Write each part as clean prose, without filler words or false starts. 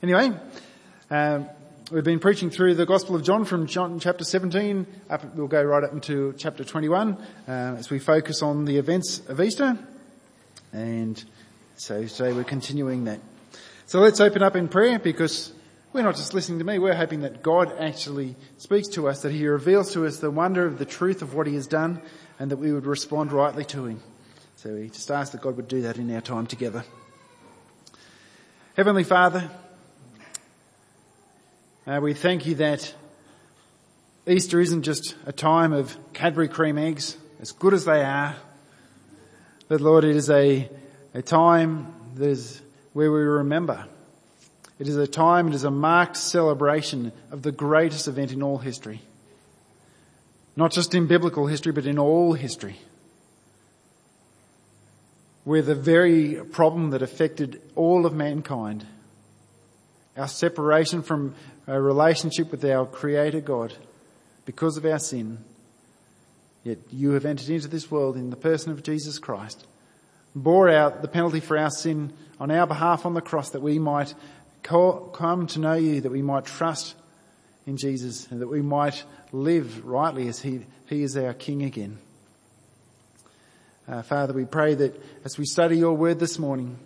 Anyway, we've been preaching through the Gospel of John from John chapter 17. We'll go right up into chapter 21 as we focus on the events of Easter. And so today we're continuing that. So let's open up in prayer, because we're not just listening to me. We're hoping that God actually speaks to us, that he reveals to us the wonder of the truth of what he has done, and that we would respond rightly to him. So we just ask that God would do that in our time together. Heavenly Father, we thank you that Easter isn't just a time of Cadbury cream eggs, as good as they are, but Lord, it is a time that is where we remember. It is a time, it is a marked celebration of the greatest event in all history. Not just in biblical history, but in all history. Where the very problem that affected all of mankind, our separation from a relationship with our Creator God because of our sin, yet you have entered into this world in the person of Jesus Christ, bore out the penalty for our sin on our behalf on the cross, that we might come to know you, that we might trust in Jesus, and that we might live rightly as he is our King again. Father, we pray that as we study your word this morning,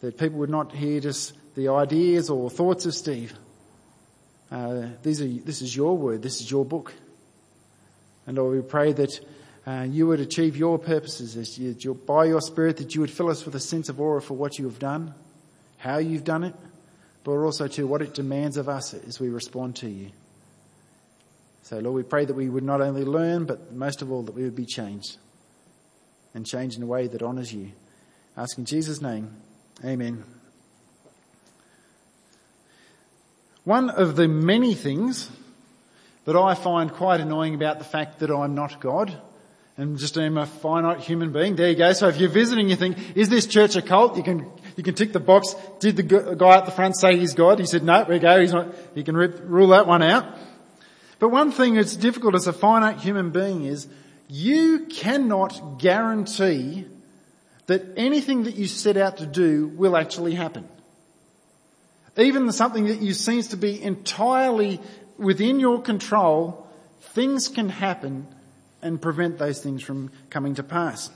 that people would not hear just the ideas or thoughts of Steve. This is your word, this is your book. And Lord, we pray that you would achieve your purposes by your Spirit, that you would fill us with a sense of awe for what you have done, how you've done it, but also to what it demands of us as we respond to you. So Lord, we pray that we would not only learn, but most of all that we would be changed, and changed in a way that honours you. Ask in Jesus' name, amen. One of the many things that I find quite annoying about the fact that I'm not God, and just am a finite human being. There you go. So if you're visiting, you think, is this church a cult? You can tick the box. Did the guy at the front say he's God? He said, no, we go. He's not. You can rule that one out. But one thing that's difficult as a finite human being is you cannot guarantee that anything that you set out to do will actually happen. Even something that you seems to be entirely within your control, things can happen and prevent those things from coming to pass.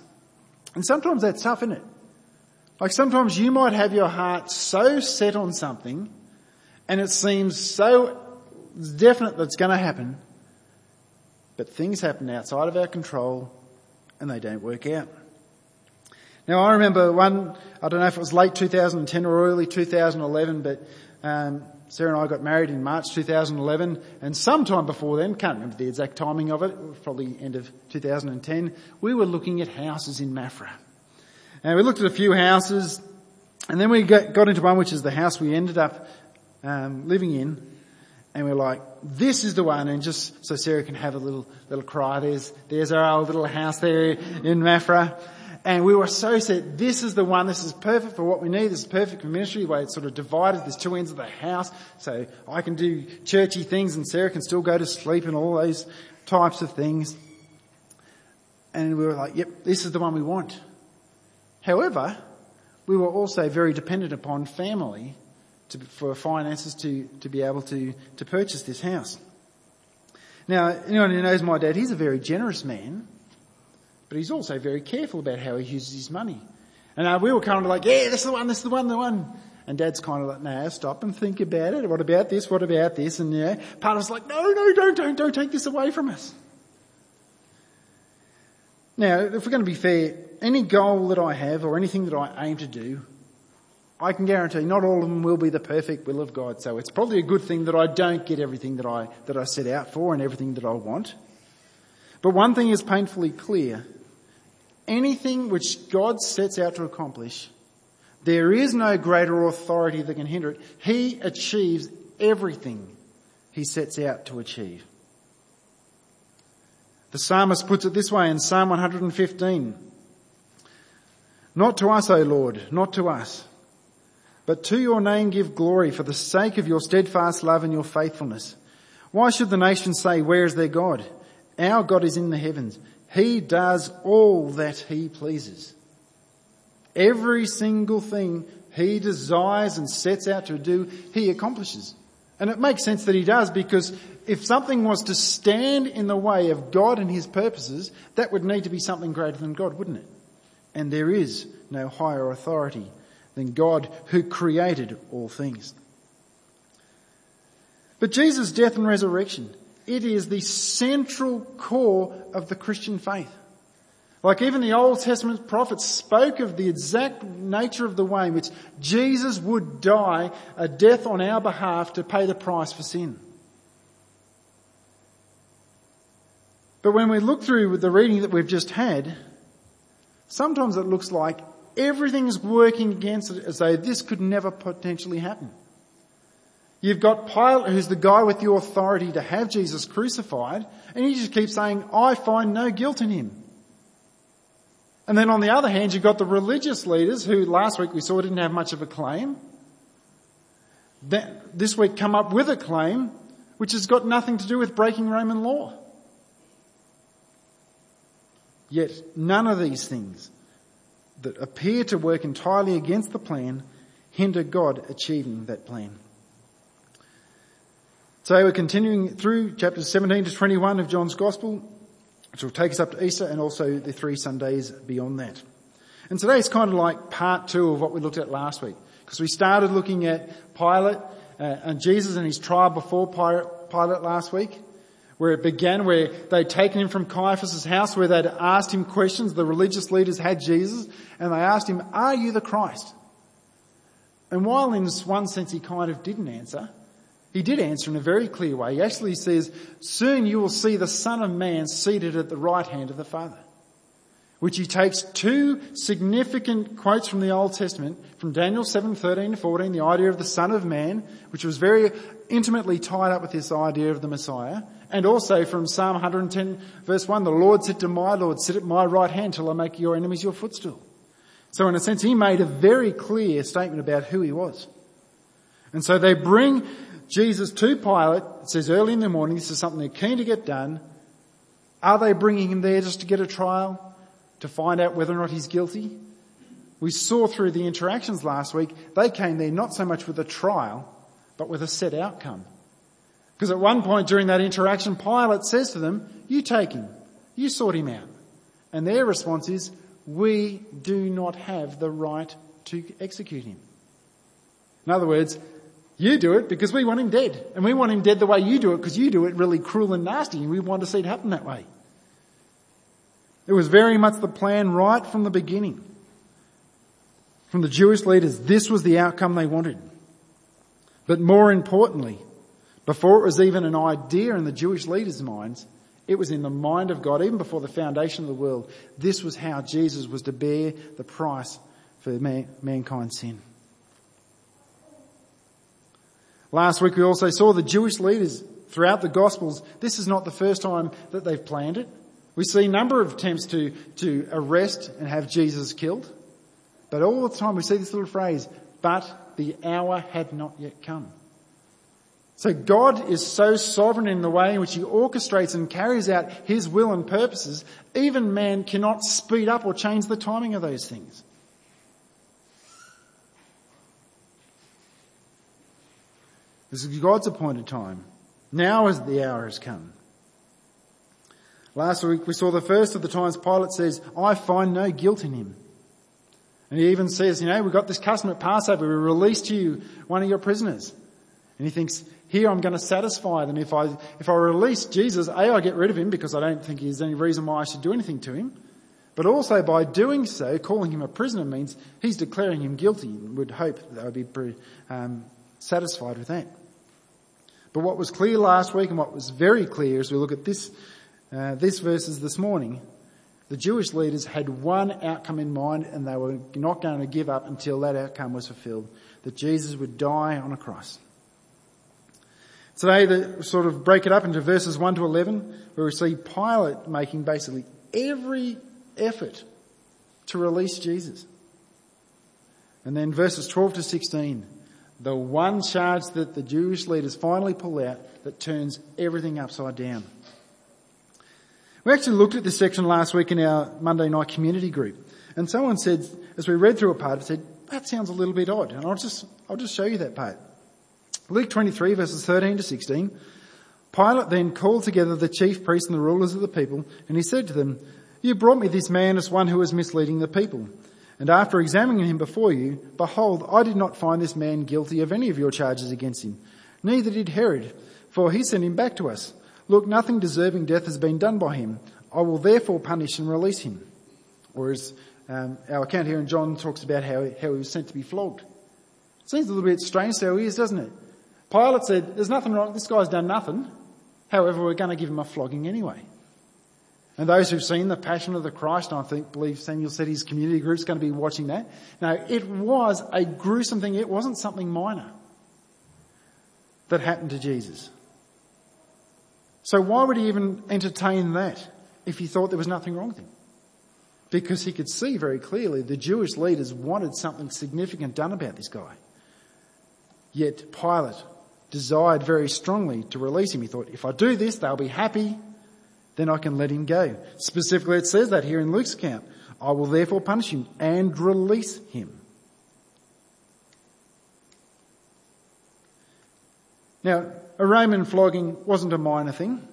And sometimes that's tough, isn't it? Like sometimes you might have your heart so set on something and it seems so definite that it's going to happen, but things happen outside of our control and they don't work out. Now I remember I don't know if it was late 2010 or early 2011, but Sarah and I got married in March 2011, and sometime before then, can't remember the exact timing of it was probably end of 2010, we were looking at houses in Mafra. And we looked at a few houses, and then we got into one, which is the house we ended up living in, and we're like, this is the one, and just so Sarah can have a little cry, there's our old little house there in Mafra. And we were so set, this is the one, this is perfect for what we need, this is perfect for ministry, the way it's sort of divided, there's two ends of the house, so I can do churchy things and Sarah can still go to sleep and all those types of things. And we were like, yep, this is the one we want. However, we were also very dependent upon family for finances to be able to purchase this house. Now, anyone who knows my dad, he's a very generous man, but he's also very careful about how he uses his money. And we were kind of like, yeah, this is the one. And Dad's kind of like, no, stop and think about it. What about this? And yeah, part of us like, no, don't take this away from us. Now, if we're going to be fair, any goal that I have or anything that I aim to do, I can guarantee not all of them will be the perfect will of God. So it's probably a good thing that I don't get everything that I set out for and everything that I want. But one thing is painfully clear. Anything which God sets out to accomplish, there is no greater authority that can hinder it. He achieves everything he sets out to achieve. The psalmist puts it this way in Psalm 115. Not to us, O Lord, not to us, but to your name give glory for the sake of your steadfast love and your faithfulness. Why should the nations say, where is their God? Our God is in the heavens. He does all that he pleases. Every single thing he desires and sets out to do, he accomplishes. And it makes sense that he does, because if something was to stand in the way of God and his purposes, that would need to be something greater than God, wouldn't it? And there is no higher authority than God, who created all things. But Jesus' death and resurrection, it is the central core of the Christian faith. Like even the Old Testament prophets spoke of the exact nature of the way in which Jesus would die a death on our behalf to pay the price for sin. But when we look through the reading that we've just had, sometimes it looks like everything's working against it, as though this could never potentially happen. You've got Pilate, who's the guy with the authority to have Jesus crucified, and he just keeps saying, I find no guilt in him. And then on the other hand, you've got the religious leaders, who last week we saw didn't have much of a claim, that this week come up with a claim which has got nothing to do with breaking Roman law. Yet none of these things that appear to work entirely against the plan hinder God achieving that plan. So we're continuing through chapters 17 to 21 of John's Gospel, which will take us up to Easter and also the 3 Sundays beyond that. And today is kind of like part 2 of what we looked at last week, because we started looking at Pilate and Jesus and his trial before Pilate last week, where it began, where they'd taken him from Caiaphas' house, where they'd asked him questions. The religious leaders had Jesus, and they asked him, are you the Christ? And while in one sense he kind of didn't answer, he did answer in a very clear way. He actually says, soon you will see the Son of Man seated at the right hand of the Father. Which he takes 2 significant quotes from the Old Testament, from Daniel 7:13 to 14, the idea of the Son of Man, which was very intimately tied up with this idea of the Messiah, and also from Psalm 110 verse 1, the Lord said to my Lord, sit at my right hand till I make your enemies your footstool. So in a sense, he made a very clear statement about who he was. And so they bring Jesus to Pilate. It says early in the morning, this is something they're keen to get done. Are they bringing him there just to get a trial? To find out whether or not he's guilty? We saw through the interactions last week, they came there not so much with a trial, but with a set outcome. Because at one point during that interaction, Pilate says to them, you take him, you sort him out. And their response is, we do not have the right to execute him. In other words, you do it because we want him dead. And we want him dead the way you do it, because you do it really cruel and nasty, and we want to see it happen that way. It was very much the plan right from the beginning. From the Jewish leaders, this was the outcome they wanted. But more importantly, before it was even an idea in the Jewish leaders' minds, it was in the mind of God, even before the foundation of the world. This was how Jesus was to bear the price for mankind's sin. Last week we also saw the Jewish leaders throughout the Gospels. This is not the first time that they've planned it. We see a number of attempts to arrest and have Jesus killed. But all the time we see this little phrase, but the hour had not yet come. So God is so sovereign in the way in which he orchestrates and carries out his will and purposes, even man cannot speed up or change the timing of those things. This is God's appointed time. Now is the hour has come. Last week we saw the first of the times Pilate says, I find no guilt in him. And he even says, we've got this custom at Passover, we release to you one of your prisoners. And he thinks, here I'm going to satisfy them. If I release Jesus, I get rid of him, because I don't think there's any reason why I should do anything to him. But also by doing so, calling him a prisoner means he's declaring him guilty, and would hope they would be satisfied with that. But what was clear last week, and what was very clear as we look at these verses this morning, the Jewish leaders had one outcome in mind, and they were not going to give up until that outcome was fulfilled, that Jesus would die on a cross. Today, they sort of break it up into verses 1 to 11, where we see Pilate making basically every effort to release Jesus. And then verses 12 to 16, the one charge that the Jewish leaders finally pull out that turns everything upside down. We actually looked at this section last week in our Monday night community group, and someone said, as we read through a part, it said, that sounds a little bit odd, and I'll just show you that part. Luke 23, verses 13 to 16. Pilate then called together the chief priests and the rulers of the people, and he said to them, "You brought me this man as one who is misleading the people. And after examining him before you, behold, I did not find this man guilty of any of your charges against him. Neither did Herod, for he sent him back to us. Look, nothing deserving death has been done by him. I will therefore punish and release him." Or as our account here in John talks about how he was sent to be flogged. Seems a little bit strange to our ears, doesn't it? Pilate said, "There's nothing wrong, this guy's done nothing. However, we're going to give him a flogging anyway." And those who've seen The Passion of the Christ, and I think, believe Samuel said his community group's going to be watching that. No, it was a gruesome thing. It wasn't something minor that happened to Jesus. So why would he even entertain that if he thought there was nothing wrong with him? Because he could see very clearly the Jewish leaders wanted something significant done about this guy. Yet Pilate desired very strongly to release him. He thought, if I do this, they'll be happy. Then I can let him go. Specifically, it says that here in Luke's account. I will therefore punish him and release him. Now, a Roman flogging wasn't a minor thing.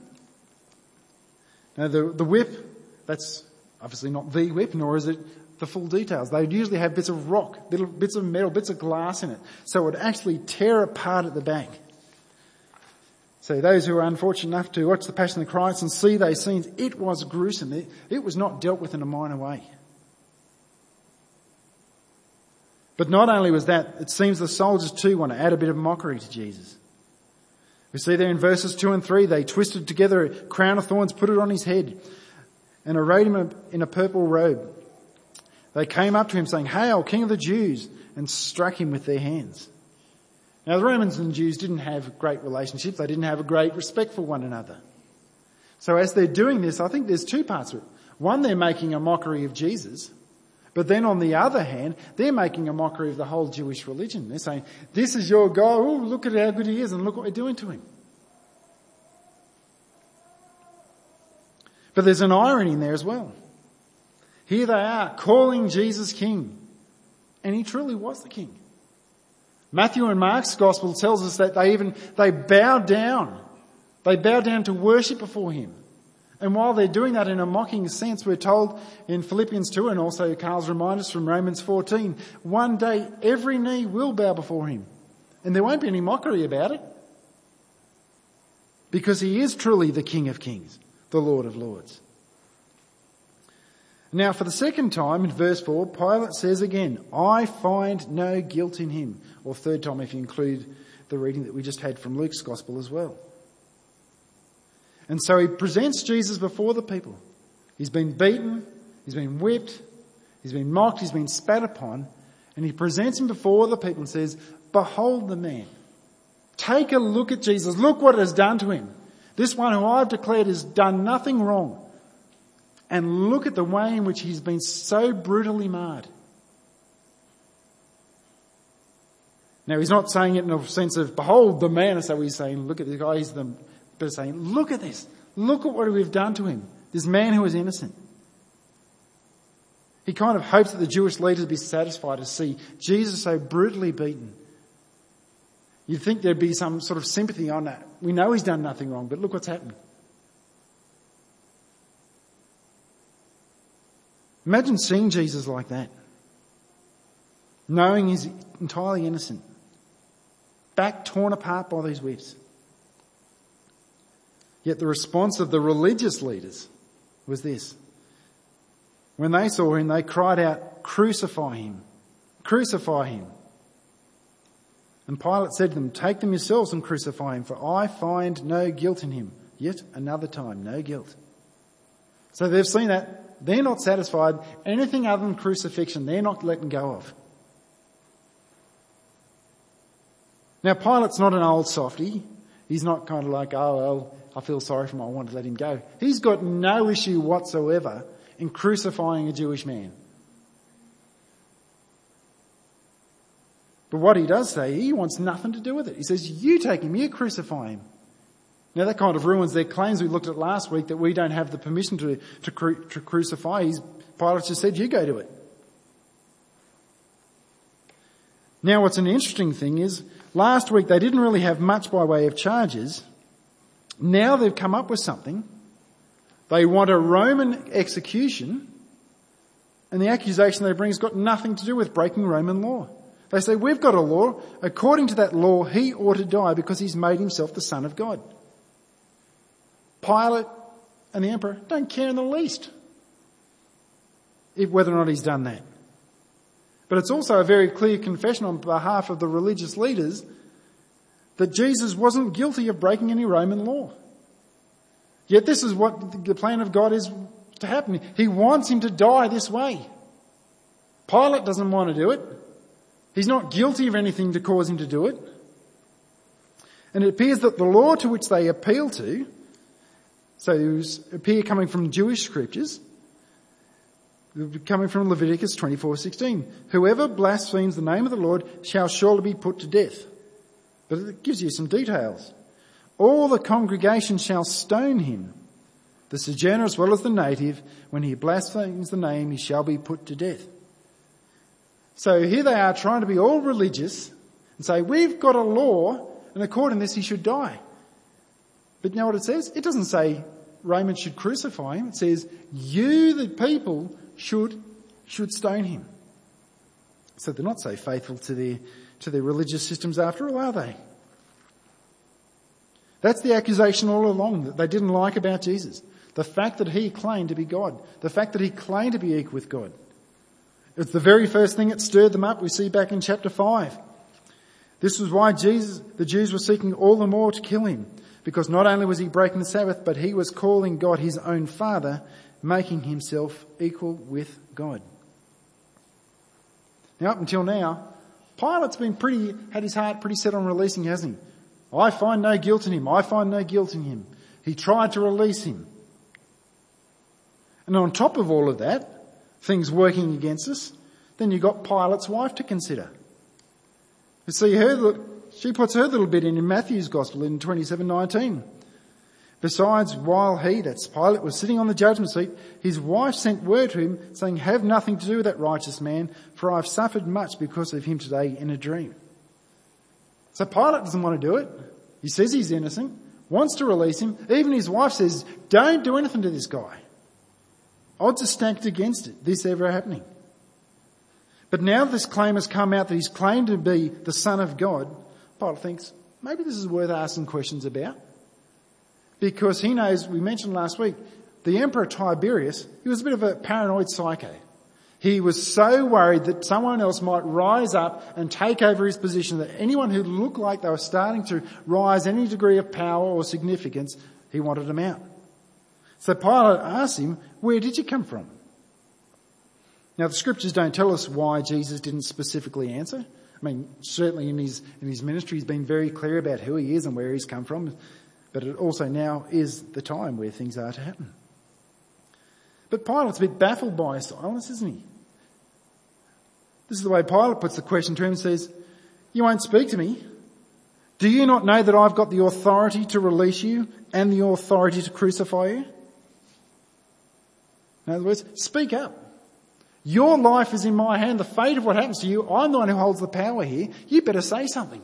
Now, the whip, that's obviously not the whip, nor is it the full details. They'd usually have bits of rock, little bits of metal, bits of glass in it. So it would actually tear apart at the back. So those who are unfortunate enough to watch The Passion of the Christ and see those scenes, it was gruesome. It was not dealt with in a minor way. But not only was that, it seems the soldiers too want to add a bit of mockery to Jesus. We see there in verses 2 and 3, they twisted together a crown of thorns, put it on his head, and arrayed him in a purple robe. They came up to him saying, "Hail, King of the Jews," and struck him with their hands. Now, the Romans and Jews didn't have great relationships. They didn't have a great respect for one another. So as they're doing this, I think there's two parts of it. One, they're making a mockery of Jesus. But then on the other hand, they're making a mockery of the whole Jewish religion. They're saying, "This is your guy. Oh, look at how good he is and look what we're doing to him." But there's an irony in there as well. Here they are calling Jesus king. And he truly was the king. Matthew and Mark's gospel tells us that they bow down. They bow down to worship before him. And while they're doing that in a mocking sense, we're told in Philippians 2, and also Carl's reminder from Romans 14, one day every knee will bow before him. And there won't be any mockery about it. Because he is truly the King of Kings, the Lord of Lords. Now, for the second time, in verse 4, Pilate says again, "I find no guilt in him." Or third time, if you include the reading that we just had from Luke's gospel as well. And so he presents Jesus before the people. He's been beaten, he's been whipped, he's been mocked, he's been spat upon. And he presents him before the people and says, "Behold the man." Take a look at Jesus. Look what it has done to him. This one who I've declared has done nothing wrong. And look at the way in which he's been so brutally marred. Now, he's not saying it in a sense of, "Behold the man," so he's saying, "Look at this guy," but saying, "Look at this. Look at what we've done to him. This man who is innocent." He kind of hopes that the Jewish leaders would be satisfied to see Jesus so brutally beaten. You'd think there'd be some sort of sympathy on that. We know he's done nothing wrong, but look what's happened. Imagine seeing Jesus like that, knowing he's entirely innocent, back torn apart by these whips. Yet the response of the religious leaders was this. When they saw him, they cried out, "Crucify him, crucify him." And Pilate said to them, "Take them yourselves and crucify him, for I find no guilt in him." Yet another time, no guilt. So they've seen that. They're not satisfied. Anything other than crucifixion, they're not letting go of. Now, Pilate's not an old softy. He's not kind of like, "Oh, well, I feel sorry for him. I want to let him go." He's got no issue whatsoever in crucifying a Jewish man. But what he does say, he wants nothing to do with it. He says, "You take him, you crucify him." Now, that kind of ruins their claims we looked at last week that we don't have the permission to crucify. Pilate just said, "You go to it." Now, what's an interesting thing is, last week they didn't really have much by way of charges. Now they've come up with something. They want a Roman execution, and the accusation they bring has got nothing to do with breaking Roman law. They say, we've got a law. According to that law, he ought to die because he's made himself the Son of God. Pilate and the emperor don't care in the least whether or not he's done that. But it's also a very clear confession on behalf of the religious leaders that Jesus wasn't guilty of breaking any Roman law. Yet this is what the plan of God is to happen. He wants him to die this way. Pilate doesn't want to do it. He's not guilty of anything to cause him to do it. And it appears that the law to which they appeal to, so it was appear coming from Jewish scriptures, coming from Leviticus 24:16, whoever blasphemes the name of the Lord shall surely be put to death. But it gives you some details. All the congregation shall stone him, the sojourner as well as the native. When he blasphemes the name, he shall be put to death. So here they are trying to be all religious and say, we've got a law, and according to this he should die. But you know what it says? It doesn't say Romans should crucify him. It says, you, the people, should stone him. So they're not so faithful to their religious systems after all, are they? That's the accusation all along that they didn't like about Jesus. The fact that he claimed to be God. The fact that he claimed to be equal with God. It's the very first thing that stirred them up. We see back in chapter 5. This was why the Jews were seeking all the more to kill him. Because not only was he breaking the Sabbath, but he was calling God his own Father, making himself equal with God. Now, up until now, Pilate's had his heart pretty set on releasing, hasn't he? I find no guilt in him. I find no guilt in him. He tried to release him. And on top of all of that, things working against us, then you've got Pilate's wife to consider. You see her, she puts her little bit in Matthew's Gospel in 27:19. Besides, while he, that's Pilate, was sitting on the judgment seat, his wife sent word to him, saying, have nothing to do with that righteous man, for I've suffered much because of him today in a dream. So Pilate doesn't want to do it. He says he's innocent, wants to release him. Even his wife says, don't do anything to this guy. Odds are stacked against it, this ever happening. But now this claim has come out that he's claimed to be the Son of God. Pilate thinks, maybe this is worth asking questions about. Because he knows, we mentioned last week, the Emperor Tiberius, he was a bit of a paranoid psycho. He was so worried that someone else might rise up and take over his position, that anyone who looked like they were starting to rise any degree of power or significance, he wanted them out. So Pilate asked him, where did you come from? Now, the scriptures don't tell us why Jesus didn't specifically answer. I mean, certainly in his ministry, he's been very clear about who he is and where he's come from. But it also now is the time where things are to happen. But Pilate's a bit baffled by his silence, isn't he? This is the way Pilate puts the question to him and says, you won't speak to me. Do you not know that I've got the authority to release you and the authority to crucify you? In other words, speak up. Your life is in my hand. The fate of what happens to you, I'm the one who holds the power here. You better say something.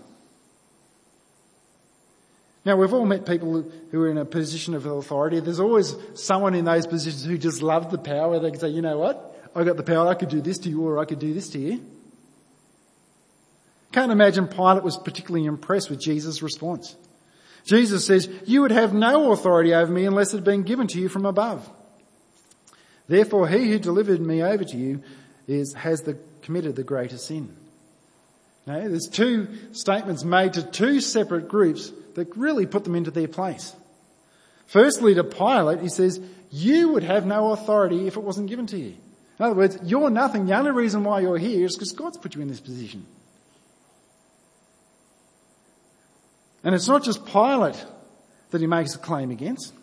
Now, we've all met people who are in a position of authority. There's always someone in those positions who just love the power. They can say, you know what? I got the power. I could do this to you, or I could do this to you. Can't imagine Pilate was particularly impressed with Jesus' response. Jesus says, you would have no authority over me unless it had been given to you from above. Therefore, he who delivered me over to you has committed the greater sin. No, there's two statements made to two separate groups that really put them into their place. Firstly, to Pilate, he says, you would have no authority if it wasn't given to you. In other words, you're nothing. The only reason why you're here is because God's put you in this position. And it's not just Pilate that he makes a claim against.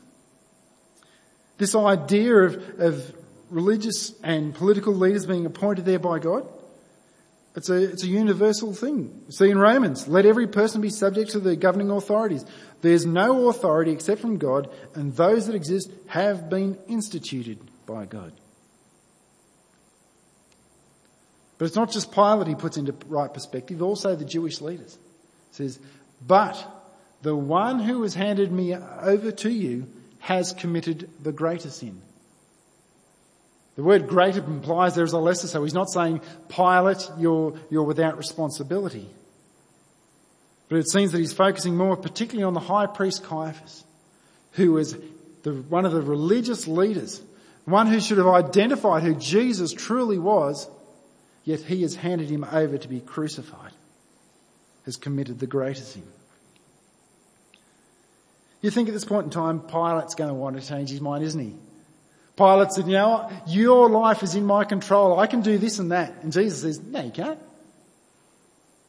This idea of religious and political leaders being appointed there by God, it's a universal thing. See in Romans, let every person be subject to the governing authorities. There's no authority except from God, and those that exist have been instituted by God. But it's not just Pilate he puts into right perspective, also the Jewish leaders. It says, but the one who has handed me over to you has committed the greater sin. The word greater implies there is a lesser, so he's not saying, Pilate, you're without responsibility. But it seems that he's focusing more particularly on the high priest Caiaphas, who was one of the religious leaders, one who should have identified who Jesus truly was, yet he has handed him over to be crucified, has committed the greater sin. You think at this point in time, Pilate's going to want to change his mind, isn't he? Pilate said, you know, your life is in my control. I can do this and that. And Jesus says, no, you can't.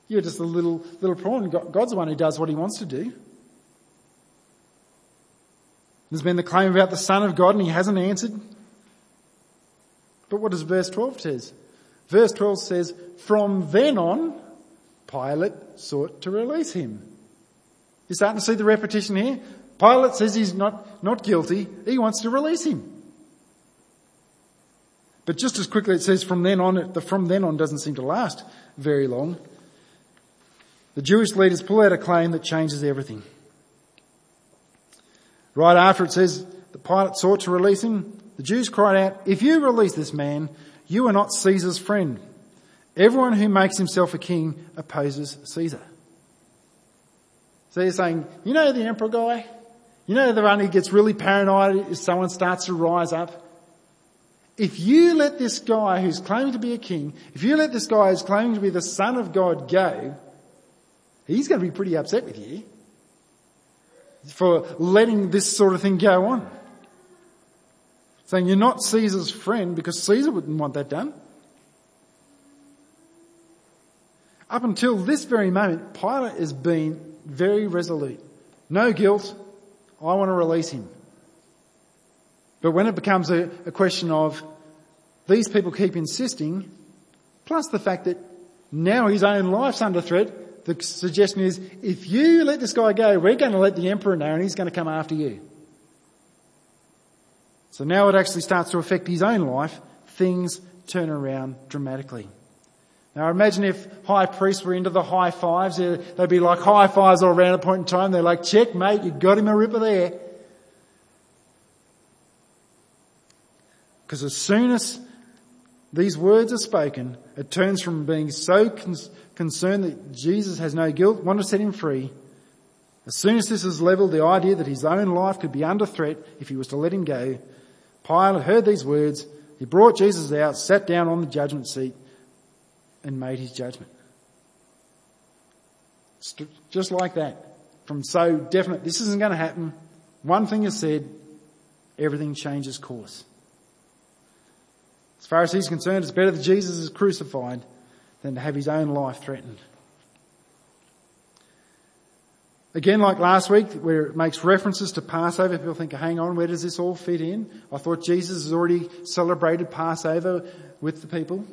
You're just a little prawn. God's the one who does what he wants to do. There's been the claim about the Son of God and he hasn't answered. But what does verse 12 says? Verse 12 says, from then on, Pilate sought to release him. You're starting to see the repetition here. Pilate says he's not guilty. He wants to release him. But just as quickly it says from then on, the from then on doesn't seem to last very long. The Jewish leaders pull out a claim that changes everything. Right after it says the Pilate sought to release him, the Jews cried out, if you release this man, you are not Caesar's friend. Everyone who makes himself a king opposes Caesar. So they're saying, you know the emperor guy? You know the one who gets really paranoid if someone starts to rise up? If you let this guy who's claiming to be a king, if you let this guy who's claiming to be the Son of God go, he's going to be pretty upset with you for letting this sort of thing go on. Saying you're not Caesar's friend because Caesar wouldn't want that done. Up until this very moment, Pilate has been very resolute. No guilt. I want to release him. But when it becomes a question of these people keep insisting, plus the fact that now his own life's under threat, the suggestion is, if you let this guy go, we're going to let the emperor know and he's going to come after you. So now it actually starts to affect his own life. Things turn around dramatically. Now imagine if high priests were into the high fives. They'd be like high fives all around at a point in time. They're like, checkmate, you got him a ripper there. Because as soon as these words are spoken, it turns from being so concerned that Jesus has no guilt, want to set him free. As soon as this is levelled, the idea that his own life could be under threat if he was to let him go, Pilate heard these words, he brought Jesus out, sat down on the judgment seat and made his judgment. Just like that, from so definite, this isn't going to happen, one thing is said, everything changes course. As far as he's concerned, it's better that Jesus is crucified than to have his own life threatened. Again, like last week, where it makes references to Passover, people think, hang on, where does this all fit in? I thought Jesus has already celebrated Passover with the people.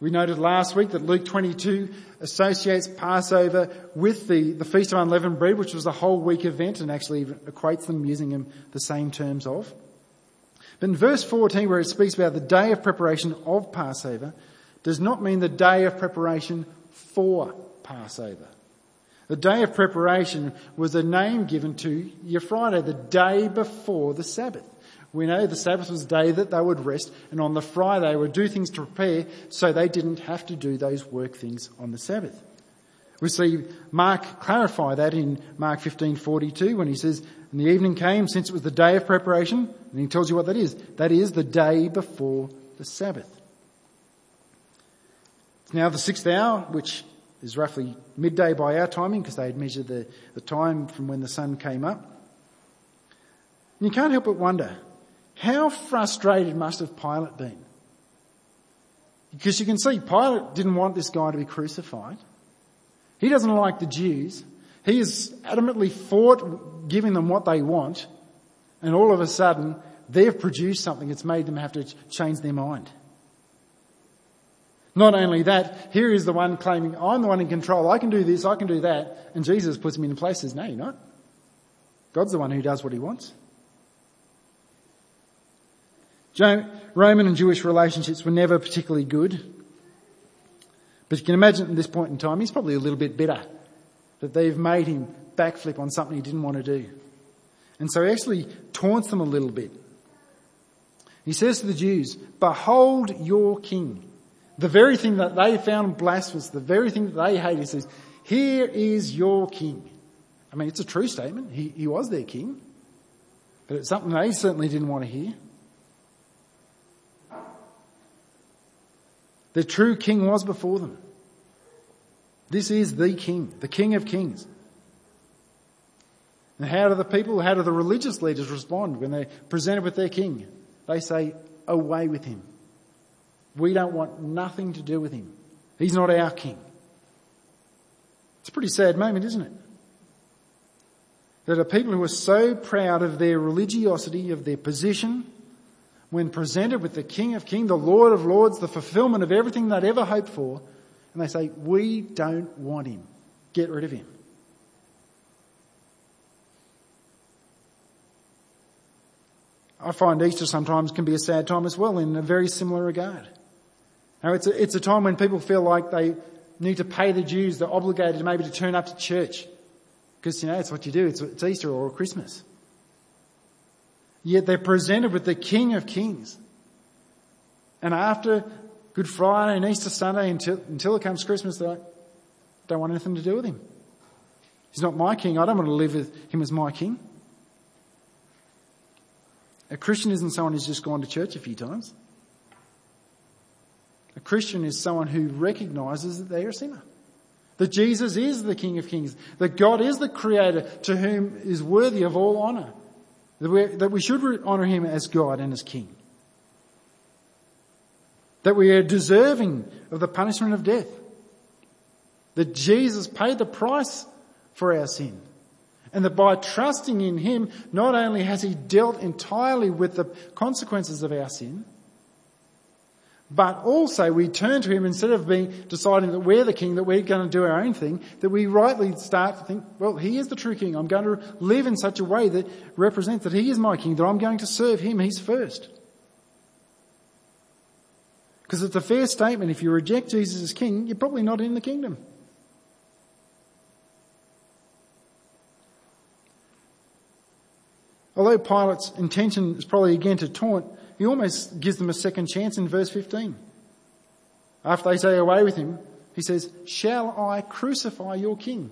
We noted last week that Luke 22 associates Passover with the Feast of Unleavened Bread, which was a whole week event, and actually equates them using them the same terms of. But in verse 14, where it speaks about the day of preparation of Passover, does not mean the day of preparation for Passover. The day of preparation was a name given to your Friday, the day before the Sabbath. We know the Sabbath was the day that they would rest, and on the Friday would do things to prepare so they didn't have to do those work things on the Sabbath. We see Mark clarify that in Mark 15:42 when he says, and the evening came since it was the day of preparation, and he tells you what that is. That is the day before the Sabbath. It's now the sixth hour, which is roughly midday by our timing, because they had measured the time from when the sun came up. And you can't help but wonder, how frustrated must have Pilate been? Because you can see Pilate didn't want this guy to be crucified. He doesn't like the Jews. He has adamantly fought giving them what they want, and all of a sudden they've produced something that's made them have to change their mind. Not only that, here is the one claiming, I'm the one in control, I can do this, I can do that, and Jesus puts him in place and says, no, you're not. God's the one who does what he wants. Roman and Jewish relationships were never particularly good. But you can imagine at this point in time, he's probably a little bit bitter that they've made him backflip on something he didn't want to do. And so he actually taunts them a little bit. He says to the Jews, "Behold your king." The very thing that they found blasphemous, the very thing that they hated, he says, "Here is your king." I mean, it's a true statement. He was their king. But it's something they certainly didn't want to hear. The true king was before them. This is the king, the King of Kings. And how do the religious leaders respond when they're presented with their king? They say, "Away with him. We don't want nothing to do with him. He's not our king." It's a pretty sad moment, isn't it? That are people who are so proud of their religiosity, of their position, when presented with the King of Kings, the Lord of Lords, the fulfillment of everything they'd ever hoped for, and they say, "We don't want him. Get rid of him." I find Easter sometimes can be a sad time as well in a very similar regard. Now, it's a time when people feel like they need to pay the dues, they're obligated maybe to turn up to church. Because, you know, it's what you do, it's Easter or Christmas. Yet they're presented with the King of Kings. And after Good Friday and Easter Sunday, until it comes Christmas, they're like, "Don't want anything to do with him. He's not my king. I don't want to live with him as my king." A Christian isn't someone who's just gone to church a few times. A Christian is someone who recognises that they are a sinner. That Jesus is the King of Kings. That God is the Creator to whom is worthy of all honour. That we should honour him as God and as King. That we are deserving of the punishment of death. That Jesus paid the price for our sin. And that by trusting in him, not only has he dealt entirely with the consequences of our sin, but also we turn to him instead of deciding that we're the king, that we're going to do our own thing, that we rightly start to think, "Well, he is the true king. I'm going to live in such a way that represents that he is my king, that I'm going to serve him. He's first." Because it's a fair statement. If you reject Jesus as king, you're probably not in the kingdom. Although Pilate's intention is probably again to taunt, he almost gives them a second chance in verse 15. After they say, "Away with him," he says, "Shall I crucify your king?"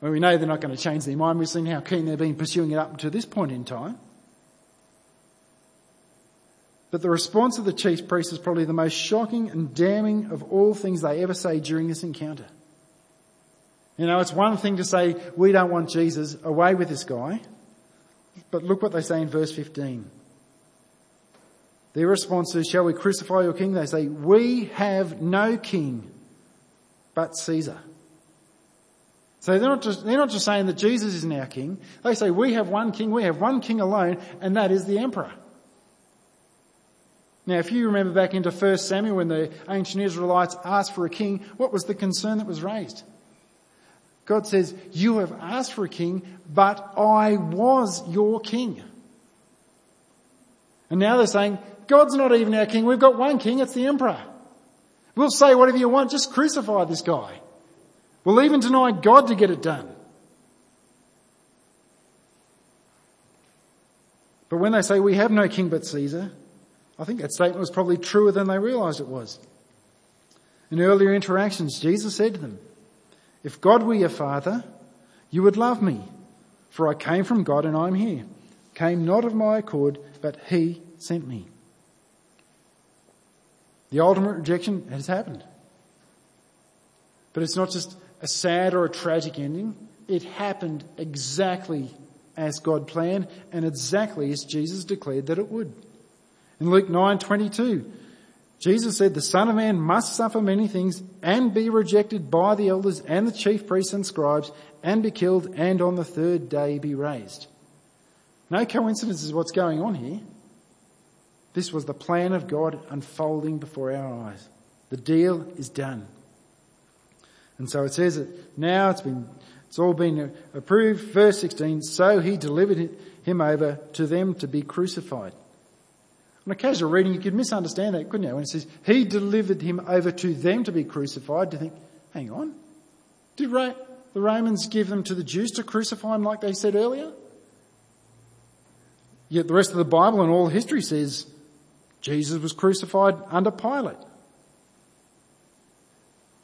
Well, we know they're not going to change their mind. We've seen how keen they've been pursuing it up to this point in time. But the response of the chief priest is probably the most shocking and damning of all things they ever say during this encounter. You know, it's one thing to say, "We don't want Jesus, away with this guy." But look what they say in verse 15. Their response is, "Shall we crucify your king?" They say, "We have no king but Caesar." So they're not just saying that Jesus isn't our king. They say, we have one king alone, and that is the emperor. Now, if you remember back into 1 Samuel when the ancient Israelites asked for a king, what was the concern that was raised? God says, "You have asked for a king, but I was your king." And now they're saying, "God's not even our king. We've got one king. It's the emperor. We'll say whatever you want. Just crucify this guy. We'll even deny God to get it done." But when they say, "We have no king but Caesar," I think that statement was probably truer than they realised it was. In earlier interactions, Jesus said to them, "If God were your father, you would love me, for I came from God and I am here. Came not of my accord, but he sent me." The ultimate rejection has happened. But it's not just a sad or a tragic ending. It happened exactly as God planned and exactly as Jesus declared that it would. In Luke 9:22, Jesus said, "The Son of Man must suffer many things and be rejected by the elders and the chief priests and scribes and be killed and on the third day be raised." No coincidence is what's going on here. This was the plan of God unfolding before our eyes. The deal is done. And so it says that now it's all been approved. Verse 16, "So he delivered him over to them to be crucified. On a casual reading, you could misunderstand that, couldn't you? When it says, he delivered him over to them to be crucified, to think, hang on, did the Romans give them to the Jews to crucify him like they said earlier? Yet the rest of the Bible and all history says Jesus was crucified under Pilate.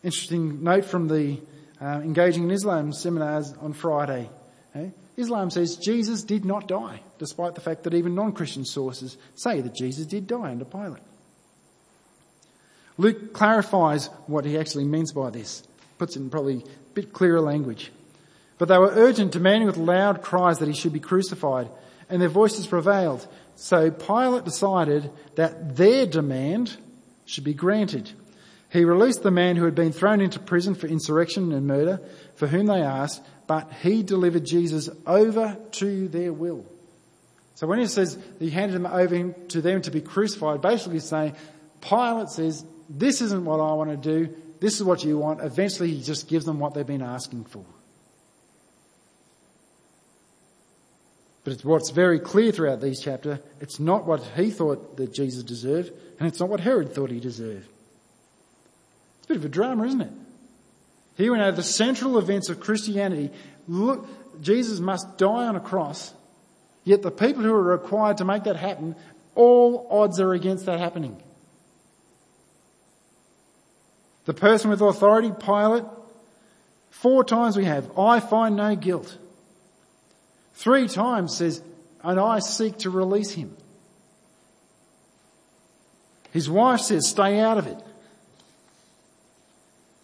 Interesting note from the Engaging in Islam seminars on Friday. Islam says Jesus did not die, despite the fact that even non-Christian sources say that Jesus did die under Pilate. Luke clarifies what he actually means by this, puts it in probably a bit clearer language. But they were urgent, demanding with loud cries that he should be crucified, and their voices prevailed. So Pilate decided that their demand should be granted. He released the man who had been thrown into prison for insurrection and murder, for whom they asked, but he delivered Jesus over to their will. So when he says he handed him over to them to be crucified, basically saying, Pilate says, this isn't what I want to do, this is what you want. Eventually he just gives them what they've been asking for. But it's what's very clear throughout these chapters, it's not what he thought that Jesus deserved, and it's not what Herod thought he deserved. It's a bit of a drama, isn't it? Here we know the central events of Christianity. Look, Jesus must die on a cross, yet the people who are required to make that happen, all odds are against that happening. The person with authority, Pilate, 4 times we have, I find no guilt. 3 times says, and I seek to release him. His wife says, stay out of it.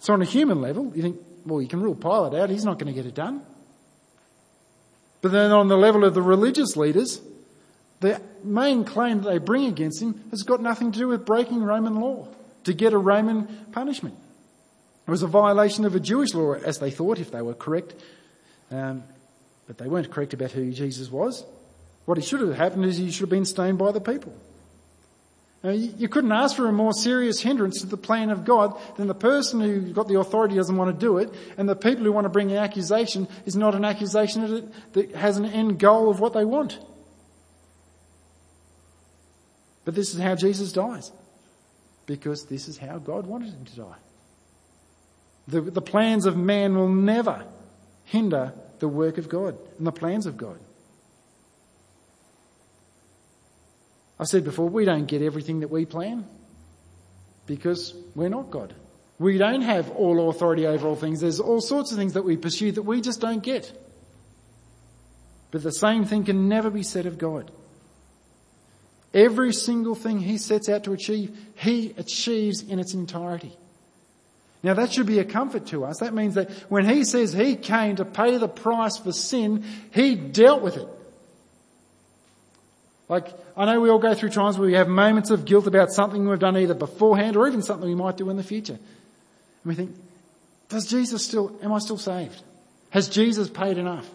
So on a human level, you think, well, you can rule Pilate out, he's not going to get it done. But then on the level of the religious leaders, the main claim that they bring against him has got nothing to do with breaking Roman law to get a Roman punishment. It was a violation of a Jewish law, as they thought, if they were correct. But they weren't correct about who Jesus was. What should have happened is he should have been stoned by the people. Now, you couldn't ask for a more serious hindrance to the plan of God than the person who got the authority doesn't want to do it, and the people who want to bring an accusation is not an accusation that has an end goal of what they want. But this is how Jesus dies, because this is how God wanted him to die. The plans of man will never hinder the work of God and the plans of God. I said before, we don't get everything that we plan because we're not God. We don't have all authority over all things. There's all sorts of things that we pursue that we just don't get. But the same thing can never be said of God. Every single thing he sets out to achieve, he achieves in its entirety. Now that should be a comfort to us. That means that when he says he came to pay the price for sin, he dealt with it. Like, I know we all go through times where we have moments of guilt about something we've done either beforehand or even something we might do in the future. And we think, am I still saved? Has Jesus paid enough?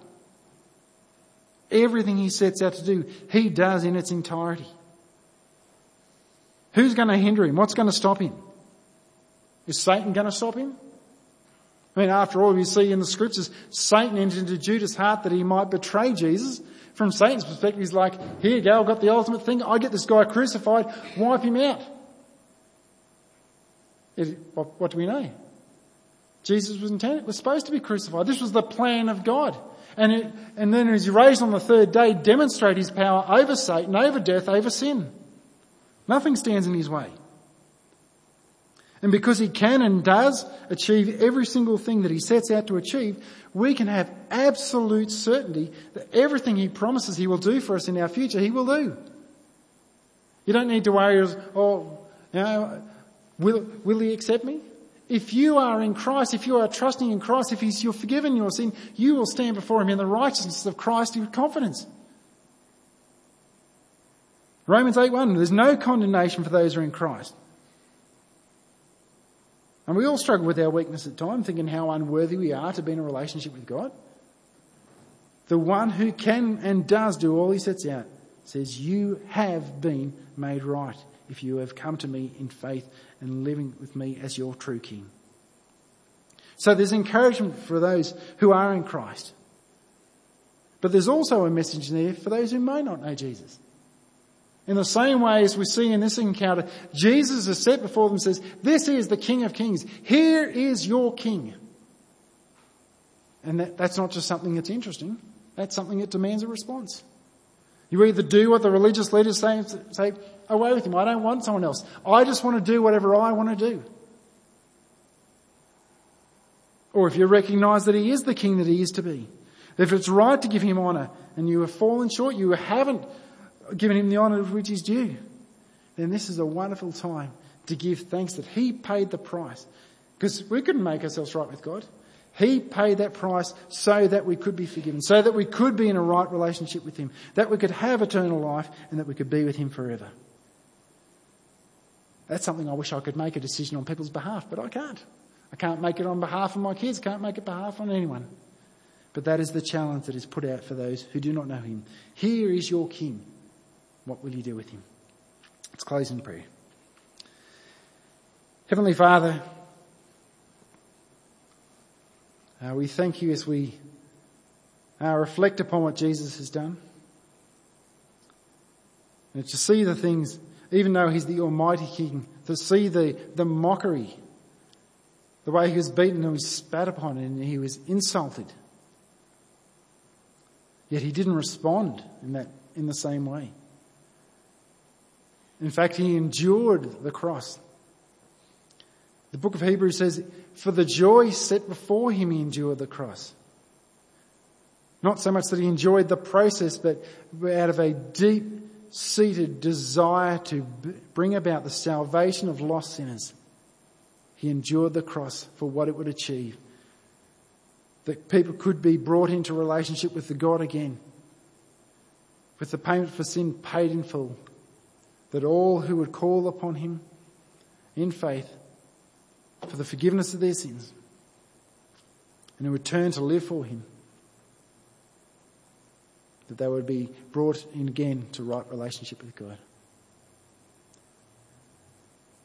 Everything he sets out to do, he does in its entirety. Who's going to hinder him? What's going to stop him? Is Satan going to stop him? I mean, after all, we see in the scriptures, Satan entered into Judas' heart that he might betray Jesus. From Satan's perspective, he's like, here you go, I've got the ultimate thing. I get this guy crucified, wipe him out. What do we know? Jesus was supposed to be crucified. This was the plan of God. And then as he raised on the third day, demonstrate his power over Satan, over death, over sin. Nothing stands in his way. And because he can and does achieve every single thing that he sets out to achieve, we can have absolute certainty that everything he promises he will do for us in our future, he will do. You don't need to worry, will he accept me? If you are in Christ, if you are trusting in Christ, if you're forgiven your sin, you will stand before him in the righteousness of Christ with confidence. Romans 8:1, there's no condemnation for those who are in Christ. And we all struggle with our weakness at times, thinking how unworthy we are to be in a relationship with God. The one who can and does do all he sets out says, you have been made right if you have come to me in faith and living with me as your true king. So there's encouragement for those who are in Christ. But there's also a message in there for those who may not know Jesus. In the same way as we see in this encounter, Jesus is set before them and says, this is the King of Kings. Here is your King. And that's not just something that's interesting. That's something that demands a response. You either do what the religious leaders say, away with him. I don't want someone else. I just want to do whatever I want to do. Or if you recognise that he is the king that he is to be, if it's right to give him honour and you have fallen short, you haven't given him the honour which is due, then this is a wonderful time to give thanks that he paid the price. Because we couldn't make ourselves right with God. He paid that price so that we could be forgiven, so that we could be in a right relationship with him, that we could have eternal life and that we could be with him forever. That's something I wish I could make a decision on people's behalf, but I can't. I can't make it on behalf of my kids, can't make it on behalf of anyone. But that is the challenge that is put out for those who do not know him. Here is your king. What will you do with him? Let's close in prayer. Heavenly Father, we thank you as we reflect upon what Jesus has done. And to see the things, even though he's the almighty king, to see the mockery, the way he was beaten and he spat upon and he was insulted. Yet he didn't respond in the same way. In fact, he endured the cross. The book of Hebrews says, for the joy set before him, he endured the cross. Not so much that he enjoyed the process, but out of a deep-seated desire to bring about the salvation of lost sinners. He endured the cross for what it would achieve. That people could be brought into relationship with the God again. With the payment for sin paid in full. That all who would call upon him in faith for the forgiveness of their sins and who would turn to live for him. That they would be brought in again to right relationship with God.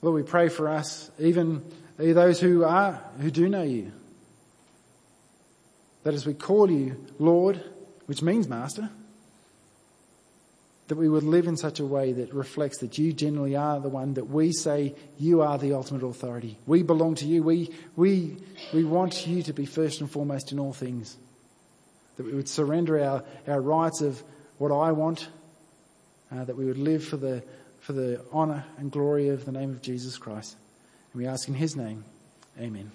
Lord, we pray for us, even those who do know you. That as we call you Lord, which means Master, that we would live in such a way that reflects that you generally are the one that we say you are the ultimate authority. We belong to you. We want you to be first and foremost in all things. That we would surrender our rights of what I want, that we would live for the honour and glory of the name of Jesus Christ. And we ask in his name, amen.